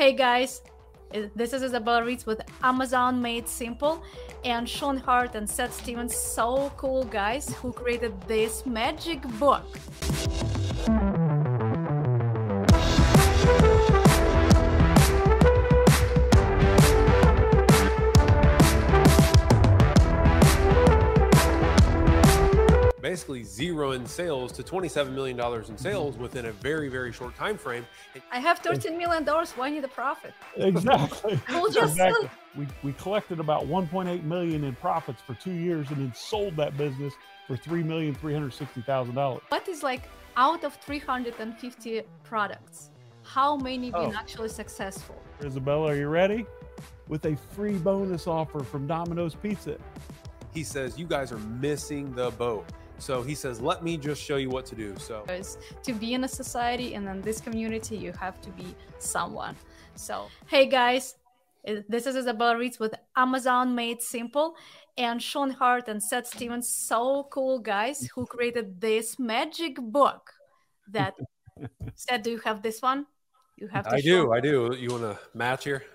Hey guys, this is Izabella Reeds with Amazon Made Simple, and Shawn Hart and Seth Stevens, so cool guys who created this magic book. Basically zero in sales to $27 million in sales within a very, very short time frame. I have $13 million. Why need a profit? Exactly. Exactly. We collected about $1.8 million in profits for 2 years and then sold that business for $3,360,000. What is, like, out of 350 products, how many have been actually successful? Isabella, are you ready? With a free bonus offer from Domino's Pizza. He says, you guys are missing the boat. So he says, let me just show you what to do. So to be in a society and in this community, you have to be someone. So, hey guys, this is Izabella Ritz with Amazon Made Simple, and Shawn Hart and Seth Stevens, so cool guys who created this magic book that Seth, do you have this one? You have to I do. You want to match here?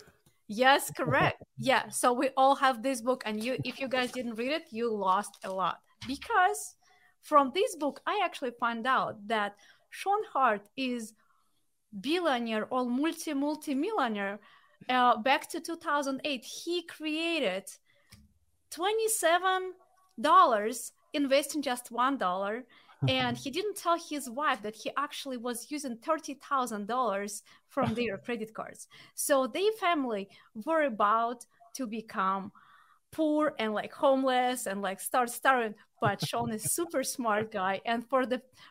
Yes, correct. Yeah. So we all have this book, and if you guys didn't read it, you lost a lot, because from this book, I actually find out that Shawn Hart is billionaire or multi-millionaire. Back to 2008, he created $27 investing just $1, and he didn't tell his wife that he actually was using $30,000 from their credit cards. So their family were about to become poor and like homeless and like start starving, but Shawn is super smart guy. And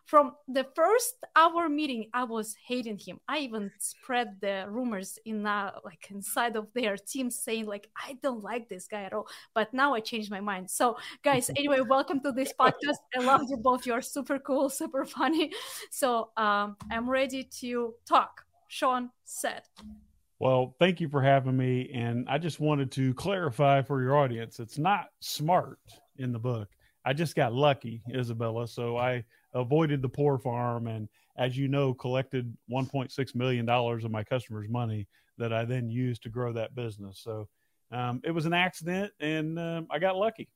from the first hour meeting, I was hating him. I even spread the rumors inside of their team saying like, I don't like this guy at all, but now I changed my mind. So guys, anyway, welcome to this podcast. I love you both. You're super cool, super funny. So I'm ready to talk. Shawn, Seth. Well, thank you for having me. And I just wanted to clarify for your audience, it's not smart in the book. I just got lucky, Isabella. So I avoided the poor farm and, as you know, collected $1.6 million of my customers' money that I then used to grow that business. So it was an accident, and I got lucky.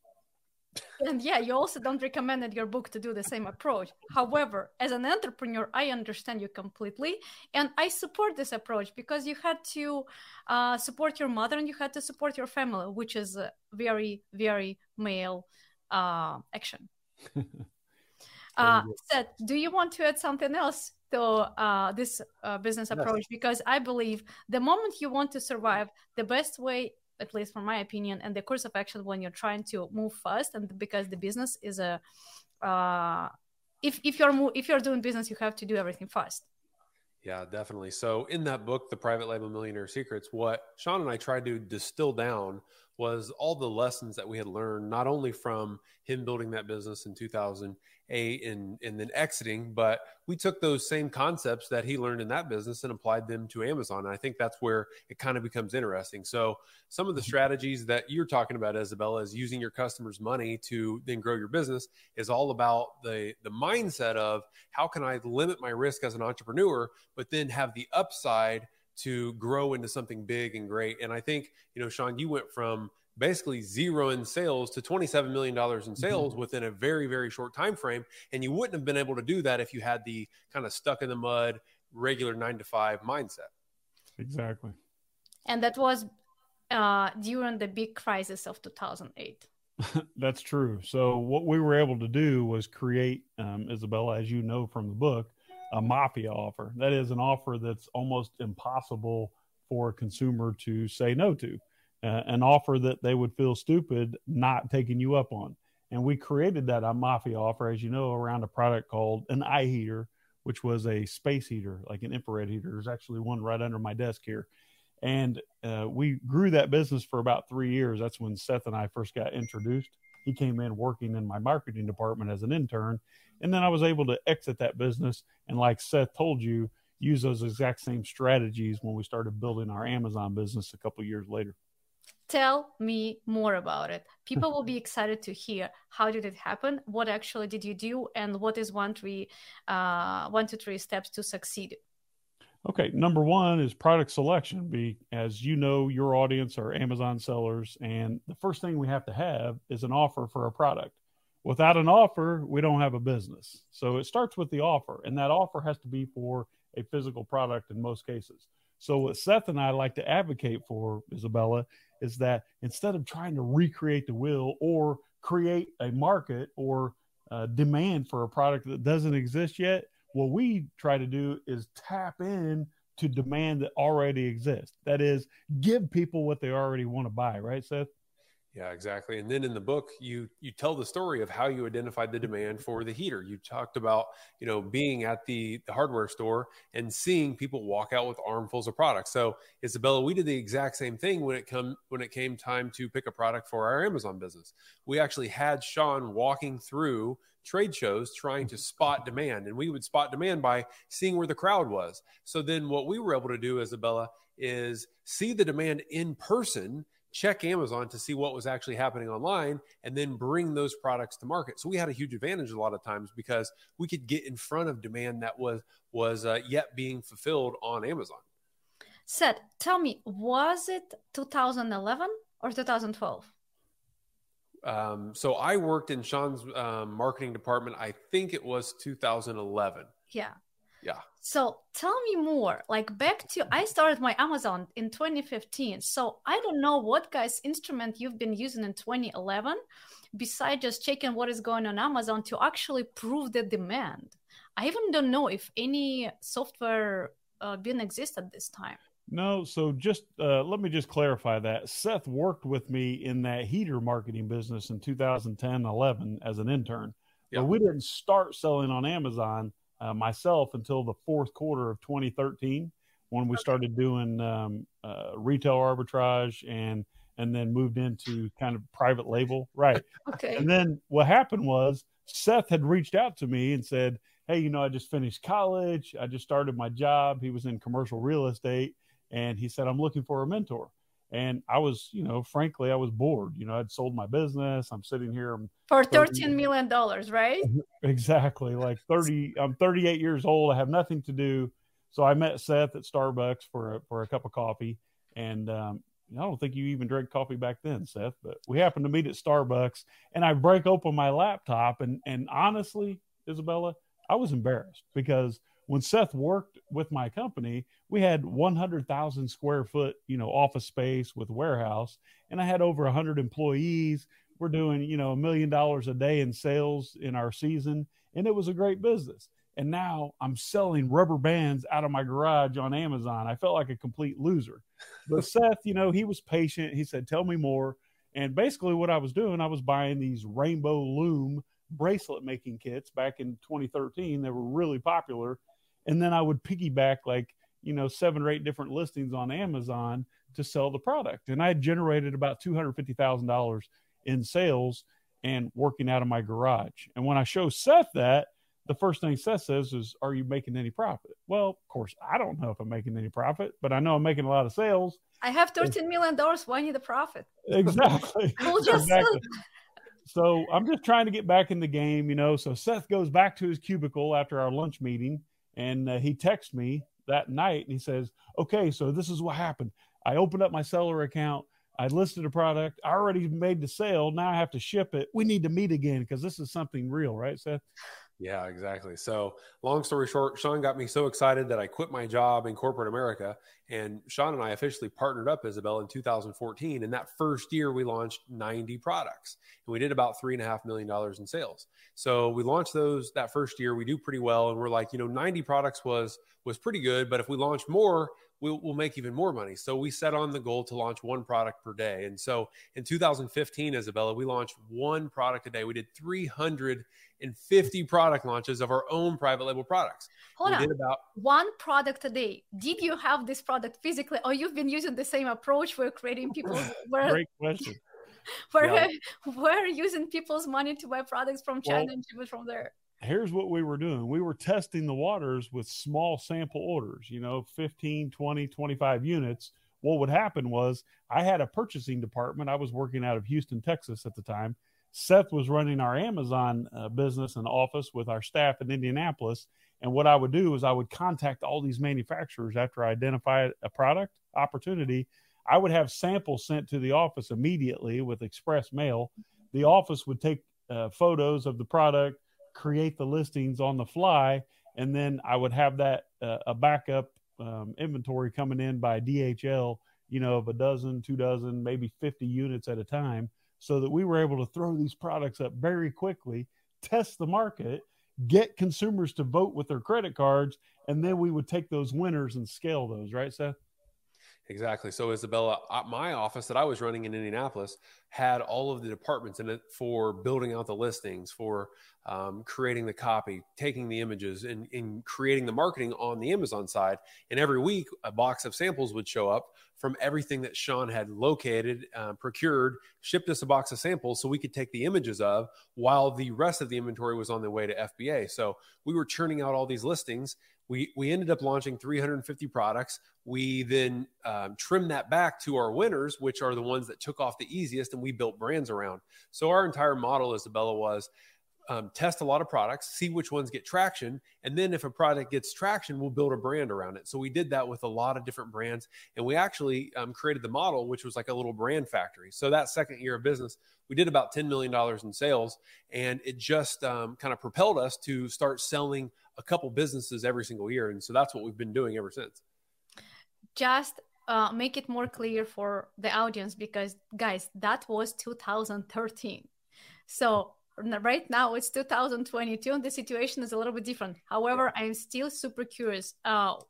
And yeah, you also don't recommend in your book to do the same approach. However, as an entrepreneur, I understand you completely. And I support this approach because you had to support your mother and you had to support your family, which is a very, very male action. Seth, do you want to add something else to this business approach? Yes. Because I believe the moment you want to survive, the best way, at least from my opinion, and the course of action when you're trying to move fast, and because the business is a, if you're doing business, you have to do everything fast. Yeah, definitely. So in that book, The Private Label Millionaire Secrets, what Shawn and I tried to distill down was all the lessons that we had learned, not only from him building that business in 2008 and then exiting, but we took those same concepts that he learned in that business and applied them to Amazon. And I think that's where it kind of becomes interesting. So some of the strategies that you're talking about, Isabella, is using your customers' money to then grow your business is all about the mindset of how can I limit my risk as an entrepreneur, but then have the upside to grow into something big and great. And I think, you know, Shawn, you went from basically zero in sales to $27 million in sales within a very, very short time frame. And you wouldn't have been able to do that if you had the kind of stuck in the mud, regular 9-to-5 mindset. Exactly. And that was during the big crisis of 2008. That's true. So what we were able to do was create, Isabella, as you know from the book, a mafia offer. That is an offer that's almost impossible for a consumer to say no to, an offer that they would feel stupid not taking you up on. And we created that a mafia offer, as you know, around a product called an iHeater, which was a space heater, like an infrared heater. There's actually one right under my desk here. And we grew that business for about 3 years. That's when Seth and I first got introduced. He came in working in my marketing department as an intern. And then I was able to exit that business. And like Seth told you, use those exact same strategies when we started building our Amazon business a couple of years later. Tell me more about it. People will be excited to hear. How did it happen? What actually did you do? And what is 1, 2, 3 steps to succeed? Okay, number one is product selection. As you know, your audience are Amazon sellers, and the first thing we have to have is an offer for a product. Without an offer, we don't have a business. So it starts with the offer, and that offer has to be for a physical product in most cases. So what Seth and I like to advocate for, Isabella, is that instead of trying to recreate the wheel or create a market or demand for a product that doesn't exist yet, what we try to do is tap in to demand that already exists. That is, give people what they already want to buy, right, Seth? Yeah, exactly. And then in the book, you tell the story of how you identified the demand for the heater. You talked about, you know, being at the hardware store and seeing people walk out with armfuls of products. So Isabella, we did the exact same thing when it came time to pick a product for our Amazon business. We actually had Shawn walking through trade shows trying to spot demand, and we would spot demand by seeing where the crowd was. So then what we were able to do, Isabella, is see the demand in person, check Amazon to see what was actually happening online, and then bring those products to market. So we had a huge advantage a lot of times because we could get in front of demand that was yet being fulfilled on Amazon. Seth, tell me, was it 2011 or 2012? So I worked in Shawn's marketing department. I think it was 2011. Yeah. Yeah. So tell me more, like back to, I started my Amazon in 2015. So I don't know what guys instrument you've been using in 2011, besides just checking what is going on Amazon to actually prove the demand. I even don't know if any software been exist at this time. No. So just, let me just clarify that Seth worked with me in that heater marketing business in 2010-11 as an intern, but we didn't start selling on Amazon myself until the fourth quarter of 2013, when we started doing retail arbitrage and then moved into kind of private label. Right. Okay. And then what happened was Seth had reached out to me and said, hey, you know, I just finished college. I just started my job. He was in commercial real estate. And he said, I'm looking for a mentor. And I was, you know, frankly, I was bored. You know, I'd sold my business. I'm sitting here. For $13 million, right? Exactly. Like I'm 38 years old. I have nothing to do. So I met Seth at Starbucks for a cup of coffee. And I don't think you even drank coffee back then, Seth, but we happened to meet at Starbucks, and I break open my laptop. And honestly, Isabella, I was embarrassed because when Seth worked with my company, we had 100,000 square foot, you know, office space with warehouse, and I had over 100 employees. We're doing, you know, $1 million a day in sales in our season, and it was a great business. And now I'm selling rubber bands out of my garage on Amazon. I felt like a complete loser. But Seth, you know, he was patient. He said, "Tell me more." And basically, what I was doing, I was buying these Rainbow Loom bracelet making kits back in 2013. They were really popular. And then I would piggyback like, you know, 7 or 8 different listings on Amazon to sell the product. And I had generated about $250,000 in sales and working out of my garage. And when I show Seth that, the first thing Seth says is, are you making any profit? Well, of course, I don't know if I'm making any profit, but I know I'm making a lot of sales. I have $13 million. Why need a profit? Exactly. Exactly. So I'm just trying to get back in the game, you know. So Seth goes back to his cubicle after our lunch meeting. And he texts me that night and he says, okay, so this is what happened. I opened up my seller account. I listed a product. I already made the sale. Now I have to ship it. We need to meet again because this is something real, right, Seth? Yeah, exactly. So long story short, Shawn got me so excited that I quit my job in corporate America. And Shawn and I officially partnered up, Isabella, in 2014. And that first year, we launched 90 products. And we did about $3.5 million in sales. So we launched those that first year. We do pretty well. And we're like, you know, 90 products was pretty good. But if we launch more, we'll make even more money. So we set on the goal to launch one product per day. And so in 2015, Isabella, we launched one product a day. We did 350 product launches of our own private label products. Hold on. One product a day. Did you have this product physically, or you've been using the same approach for creating people? Great question. We're using people's money to buy products from China and ship it from there. Here's what we were doing. We were testing the waters with small sample orders, you know, 15, 20, 25 units. What would happen was I had a purchasing department. I was working out of Houston, Texas at the time. Seth was running our Amazon business and office with our staff in Indianapolis. And what I would do is I would contact all these manufacturers after I identified a product opportunity. I would have samples sent to the office immediately with express mail. The office would take photos of the product, create the listings on the fly, and then I would have that a backup inventory coming in by DHL, you know, of a dozen, two dozen, maybe 50 units at a time, so that we were able to throw these products up very quickly, test the market, get consumers to vote with their credit cards, and then we would take those winners and scale those, right, Seth? Exactly. So Isabella, my office that I was running in Indianapolis had all of the departments in it for building out the listings, for creating the copy, taking the images, and creating the marketing on the Amazon side. And every week, a box of samples would show up from everything that Shawn had located, procured, shipped us a box of samples so we could take the images of, while the rest of the inventory was on the way to FBA. So we were churning out all these listings. We ended up launching 350 products. We then trimmed that back to our winners, which are the ones that took off the easiest, and we built brands around. So our entire model, Isabella, was test a lot of products, see which ones get traction. And then if a product gets traction, we'll build a brand around it. So we did that with a lot of different brands. And we actually created the model, which was like a little brand factory. So that second year of business, we did about $10 million in sales. And it just kind of propelled us to start selling a couple businesses every single year. And so that's what we've been doing ever since. Just make it more clear for the audience, because guys, that was 2013. So right now it's 2022 and the situation is a little bit different. However, I'm still super curious.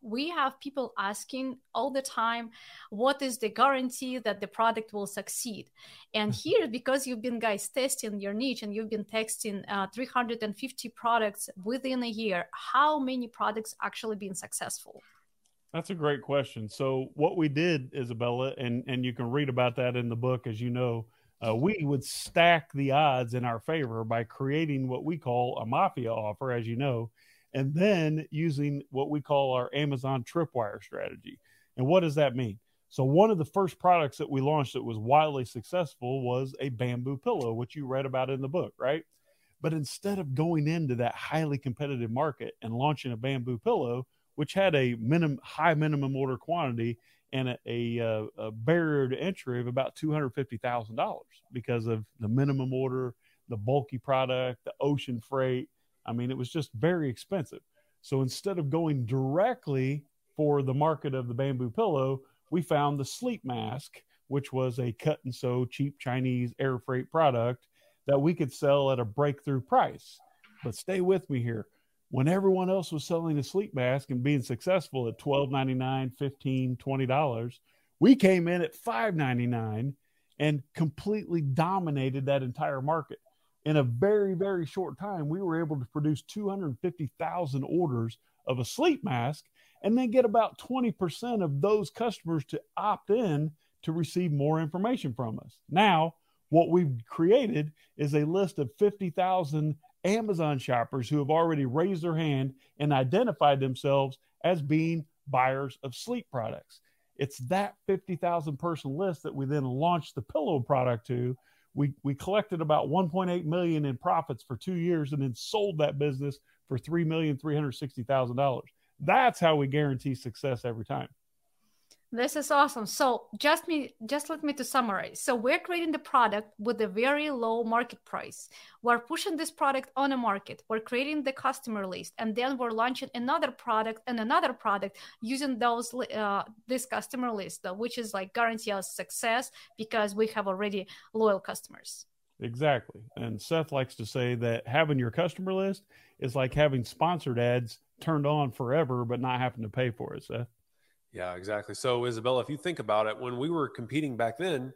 We have people asking all the time, what is the guarantee that the product will succeed? And here, because you've been guys testing your niche and you've been testing 350 products within a year, how many products actually been successful? That's a great question. So what we did, Isabella, and you can read about that in the book, as you know, we would stack the odds in our favor by creating what we call a mafia offer, as you know, and then using what we call our Amazon tripwire strategy. And what does that mean? So one of the first products that we launched that was wildly successful was a bamboo pillow, which you read about in the book, right? But instead of going into that highly competitive market and launching a bamboo pillow, which had a high minimum order quantity and a barrier to entry of about $250,000 because of the minimum order, the bulky product, the ocean freight. I mean, it was just very expensive. So instead of going directly for the market of the bamboo pillow, we found the sleep mask, which was a cut and sew cheap Chinese air freight product that we could sell at a breakthrough price. But stay with me here. When everyone else was selling a sleep mask and being successful at $12.99, $15, $20, we came in at $5.99 and completely dominated that entire market. In a very, very short time, we were able to produce 250,000 orders of a sleep mask and then get about 20% of those customers to opt in to receive more information from us. Now, what we've created is a list of 50,000 Amazon shoppers who have already raised their hand and identified themselves as being buyers of sleep products. It's that 50,000 person list that we then launched the pillow product to. We collected about 1.8 million in profits for 2 years and then sold that business for $3,360,000. That's how we guarantee success every time. This is awesome. So just let me to summarize. So we're creating the product with a very low market price. We're pushing this product on a market. We're creating the customer list, and then we're launching another product and another product using those this customer list, which is like guarantee us success because we have already loyal customers. Exactly. And Seth likes to say that having your customer list is like having sponsored ads turned on forever, but not having to pay for it, Seth. Yeah, exactly. So Isabella, if you think about it, when we were competing back then,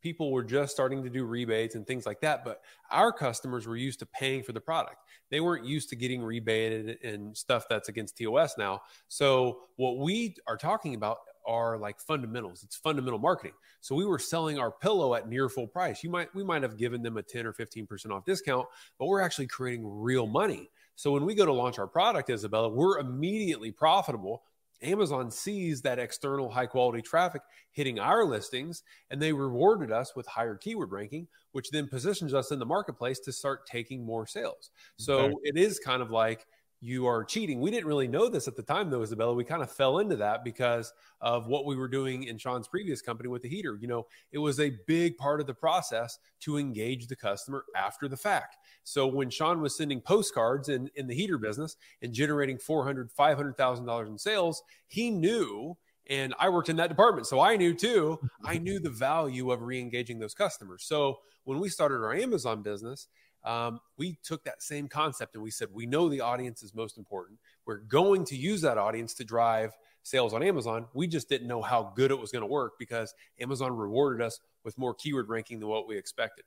people were just starting to do rebates and things like that, but our customers were used to paying for the product. They weren't used to getting rebated and stuff that's against TOS now. So what we are talking about are like fundamentals. It's fundamental marketing. So we were selling our pillow at near full price. We might have given them a 10 or 15% off discount, but we're actually creating real money. So when we go to launch our product, Isabella, we're immediately profitable. Amazon sees that external high quality traffic hitting our listings, and they rewarded us with higher keyword ranking, which then positions us in the marketplace to start taking more sales. So it is kind of like you are cheating. We didn't really know this at the time though, Isabella. We kind of fell into that because of what we were doing in Shawn's previous company with the heater. You know, it was a big part of the process to engage the customer after the fact. So when Shawn was sending postcards in the heater business and generating $400,000, $500,000 in sales, he knew, and I worked in that department, so I knew too, I knew the value of re-engaging those customers. So when we started our Amazon business, we took that same concept and we said, we know the audience is most important. We're going to use that audience to drive sales on Amazon. We just didn't know how good it was going to work because Amazon rewarded us with more keyword ranking than what we expected.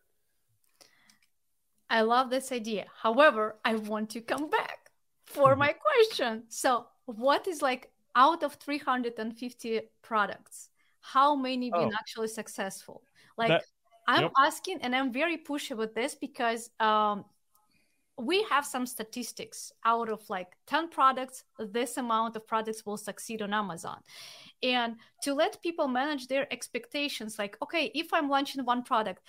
I love this idea. However, I want to come back for my question. So what is, like, out of 350 products, how many have been actually successful? Like, I'm asking, and I'm very pushy with this because we have some statistics out of like 10 products, this amount of products will succeed on Amazon. And to let people manage their expectations, like, okay, if I'm launching one product,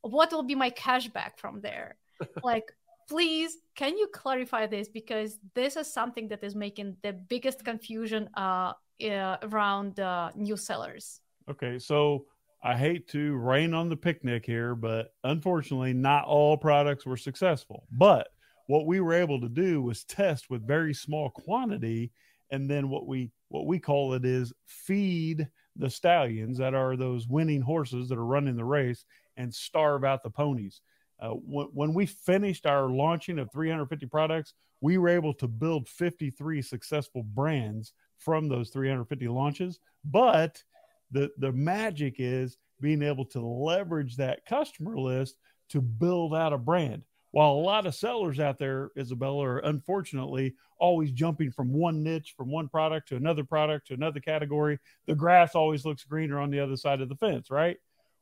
what will be my cashback from there? Like, please, can you clarify this? Because this is something that is making the biggest confusion around new sellers. Okay, so I hate to rain on the picnic here, but unfortunately, not all products were successful. But what we were able to do was test with very small quantity. And then what we call it is feed the stallions, that are those winning horses that are running the race, and starve out the ponies. When we finished our launching of 350 products, we were able to build 53 successful brands from those 350 launches. But the magic is being able to leverage that customer list to build out a brand. While a lot of sellers out there, Isabella, are unfortunately always jumping from one niche, from one product, to another category. The grass always looks greener on the other side of the fence, right?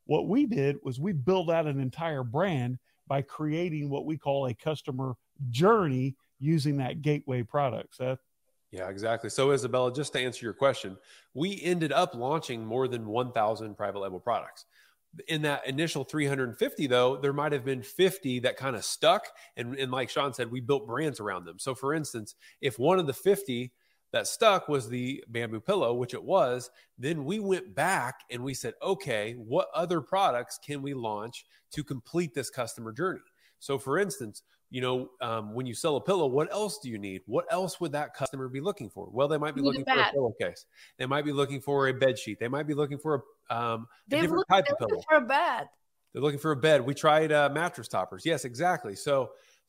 What we did was we built out an entire brand by creating what we call a customer journey using that gateway product, Seth. Yeah, exactly. So Isabella, just to answer your question, we ended up launching more than 1,000 private label products. In that initial 350, though, there might have been 50 that kind of stuck. And like Shawn said, we built brands around them. So for instance, if one of the 50 that stuck was the bamboo pillow, which it was, then we went back and we said, okay, what other products can we launch to complete this customer journey? So for instance, you know, when you sell a pillow, what else do you need? What else would that customer be looking for? Well, they might be looking for a pillowcase. They might be looking for a bed sheet. They might be looking for a different type of pillow. For a bed. They're looking for a bed. We tried mattress toppers. Yes, exactly. So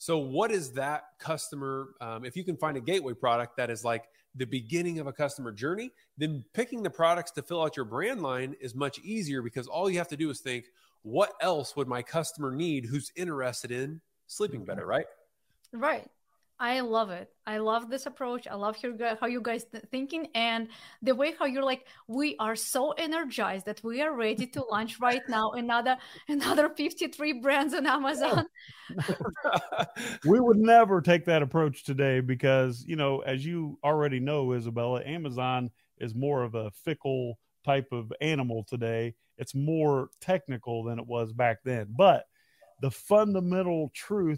what is that customer? If you can find a gateway product that is like the beginning of a customer journey, then picking the products to fill out your brand line is much easier because all you have to do is think, what else would my customer need who's interested in sleeping better, right? Right. I love it. I love this approach. I love how you guys thinking and the way how you're like, we are so energized that we are ready to launch right now another 53 brands on Amazon. We would never take that approach today because, you know, as you already know, Isabella, Amazon is more of a fickle type of animal today. It's more technical than it was back then. But the fundamental truth